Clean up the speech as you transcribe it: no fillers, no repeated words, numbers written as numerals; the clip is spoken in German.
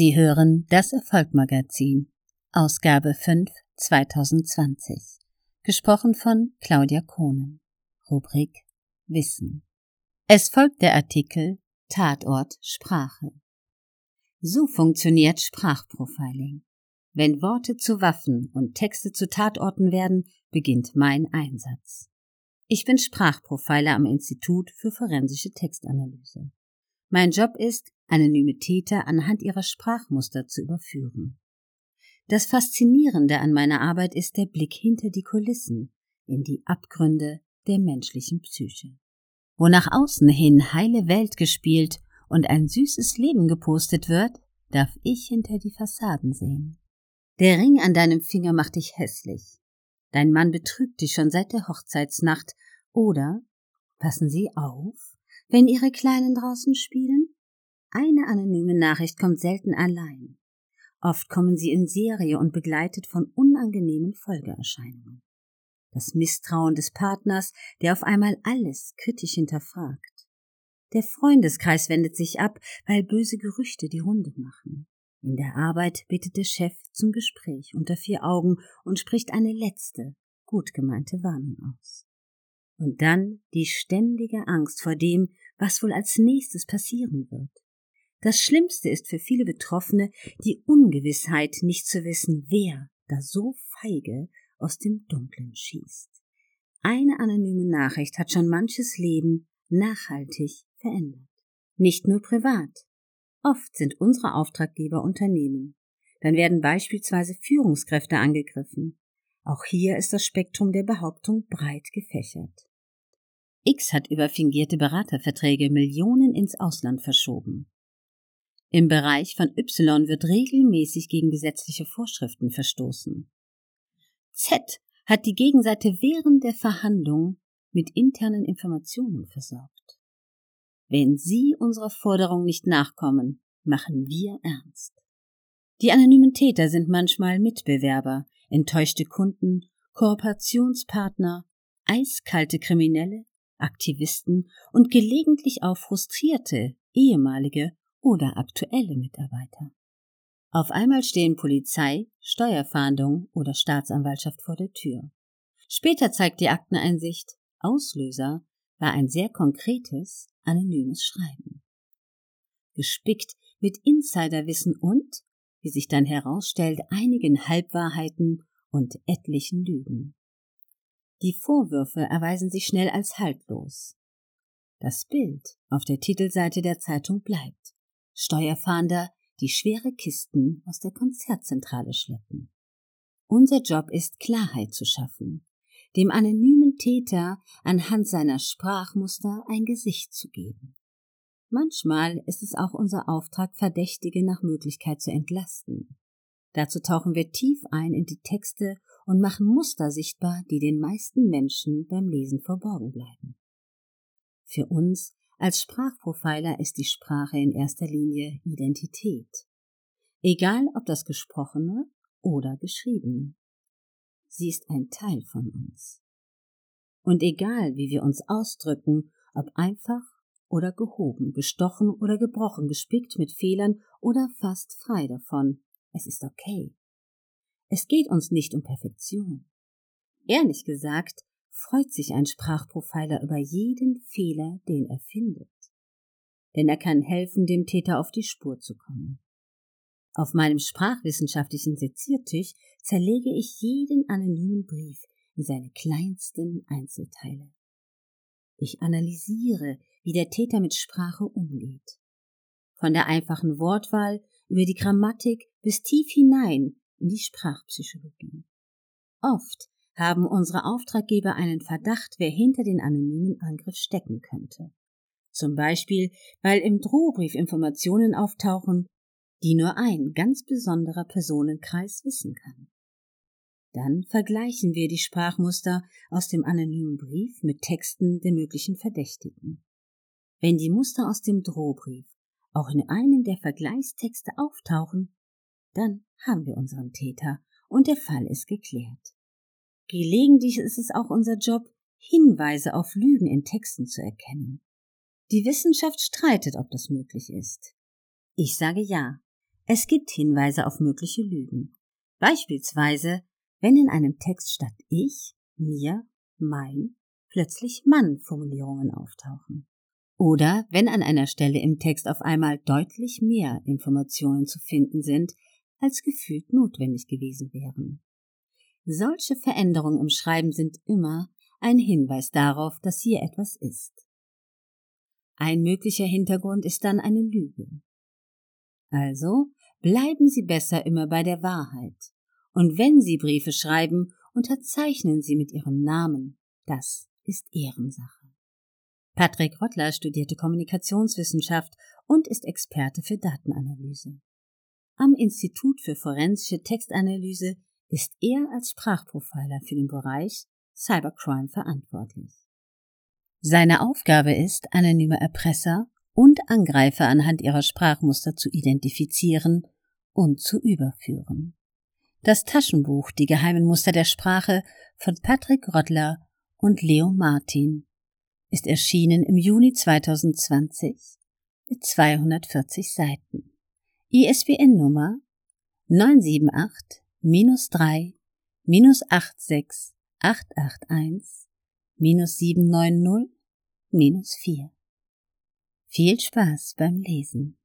Sie hören das Erfolg-Magazin, Ausgabe 5, 2020, gesprochen von Claudia Kohnen, Rubrik Wissen. Es folgt der Artikel Tatort Sprache. So funktioniert Sprachprofiling. Wenn Worte zu Waffen und Texte zu Tatorten werden, beginnt mein Einsatz. Ich bin Sprachprofiler am Institut für Forensische Textanalyse. Mein Job ist, anonyme Täter anhand ihrer Sprachmuster zu überführen. Das Faszinierende an meiner Arbeit ist der Blick hinter die Kulissen, in die Abgründe der menschlichen Psyche. Wo nach außen hin heile Welt gespielt und ein süßes Leben gepostet wird, darf ich hinter die Fassaden sehen. Der Ring an deinem Finger macht dich hässlich. Dein Mann betrügt dich schon seit der Hochzeitsnacht. Oder, passen Sie auf, wenn Ihre Kleinen draußen spielen? Eine anonyme Nachricht kommt selten allein. Oft kommen sie in Serie und begleitet von unangenehmen Folgeerscheinungen. Das Misstrauen des Partners, der auf einmal alles kritisch hinterfragt. Der Freundeskreis wendet sich ab, weil böse Gerüchte die Runde machen. In der Arbeit bittet der Chef zum Gespräch unter vier Augen und spricht eine letzte, gut gemeinte Warnung aus. Und dann die ständige Angst vor dem, was wohl als nächstes passieren wird. Das Schlimmste ist für viele Betroffene die Ungewissheit, nicht zu wissen, wer da so feige aus dem Dunkeln schießt. Eine anonyme Nachricht hat schon manches Leben nachhaltig verändert. Nicht nur privat. Oft sind unsere Auftraggeber Unternehmen. Dann werden beispielsweise Führungskräfte angegriffen. Auch hier ist das Spektrum der Behauptung breit gefächert. X hat über fingierte Beraterverträge Millionen ins Ausland verschoben. Im Bereich von Y wird regelmäßig gegen gesetzliche Vorschriften verstoßen. Z hat die Gegenseite während der Verhandlung mit internen Informationen versorgt. Wenn Sie unserer Forderung nicht nachkommen, machen wir ernst. Die anonymen Täter sind manchmal Mitbewerber, enttäuschte Kunden, Kooperationspartner, eiskalte Kriminelle, Aktivisten und gelegentlich auch frustrierte, ehemalige oder aktuelle Mitarbeiter. Auf einmal stehen Polizei, Steuerfahndung oder Staatsanwaltschaft vor der Tür. Später zeigt die Akteneinsicht, Auslöser war ein sehr konkretes, anonymes Schreiben. Gespickt mit Insiderwissen und, wie sich dann herausstellt, einigen Halbwahrheiten und etlichen Lügen. Die Vorwürfe erweisen sich schnell als haltlos. Das Bild auf der Titelseite der Zeitung bleibt. Steuerfahnder, die schwere Kisten aus der Konzertzentrale schleppen. Unser Job ist, Klarheit zu schaffen, dem anonymen Täter anhand seiner Sprachmuster ein Gesicht zu geben. Manchmal ist es auch unser Auftrag, Verdächtige nach Möglichkeit zu entlasten. Dazu tauchen wir tief ein in die Texte und machen Muster sichtbar, die den meisten Menschen beim Lesen verborgen bleiben. Für uns als Sprachprofiler ist die Sprache in erster Linie Identität. Egal ob das Gesprochene oder Geschriebene. Sie ist ein Teil von uns. Und egal, wie wir uns ausdrücken, ob einfach oder gehoben, gestochen oder gebrochen, gespickt mit Fehlern oder fast frei davon, es ist okay. Es geht uns nicht um Perfektion. Ehrlich gesagt, freut sich ein Sprachprofiler über jeden Fehler, den er findet. Denn er kann helfen, dem Täter auf die Spur zu kommen. Auf meinem sprachwissenschaftlichen Seziertisch zerlege ich jeden anonymen Brief in seine kleinsten Einzelteile. Ich analysiere, wie der Täter mit Sprache umgeht. Von der einfachen Wortwahl über die Grammatik bis tief hinein in die Sprachpsychologie. Oft haben unsere Auftraggeber einen Verdacht, wer hinter den anonymen Angriff stecken könnte. Zum Beispiel, weil im Drohbrief Informationen auftauchen, die nur ein ganz besonderer Personenkreis wissen kann. Dann vergleichen wir die Sprachmuster aus dem anonymen Brief mit Texten der möglichen Verdächtigen. Wenn die Muster aus dem Drohbrief auch in einem der Vergleichstexte auftauchen, dann haben wir unseren Täter und der Fall ist geklärt. Gelegentlich ist es auch unser Job, Hinweise auf Lügen in Texten zu erkennen. Die Wissenschaft streitet, ob das möglich ist. Ich sage ja, Es gibt Hinweise auf mögliche Lügen. Beispielsweise, wenn in einem Text statt ich, mir, mein, plötzlich Mann-Formulierungen auftauchen. Oder wenn an einer Stelle im Text auf einmal deutlich mehr Informationen zu finden sind, als gefühlt notwendig gewesen wären. Solche Veränderungen im Schreiben sind immer ein Hinweis darauf, dass hier etwas ist. Ein möglicher Hintergrund ist dann eine Lüge. Also bleiben Sie besser immer bei der Wahrheit. Und wenn Sie Briefe schreiben, unterzeichnen Sie mit Ihrem Namen. Das ist Ehrensache. Patrick Röttler studierte Kommunikationswissenschaft und ist Experte für Datenanalyse. Am Institut für Forensische Textanalyse ist er als Sprachprofiler für den Bereich Cybercrime verantwortlich. Seine Aufgabe ist, anonyme Erpresser und Angreifer anhand ihrer Sprachmuster zu identifizieren und zu überführen. Das Taschenbuch Die geheimen Muster der Sprache von Patrick Röttler und Leo Martin ist erschienen im Juni 2020 mit 240 Seiten. ISBN-Nummer 978-3-86881-790-4. Viel Spaß beim Lesen!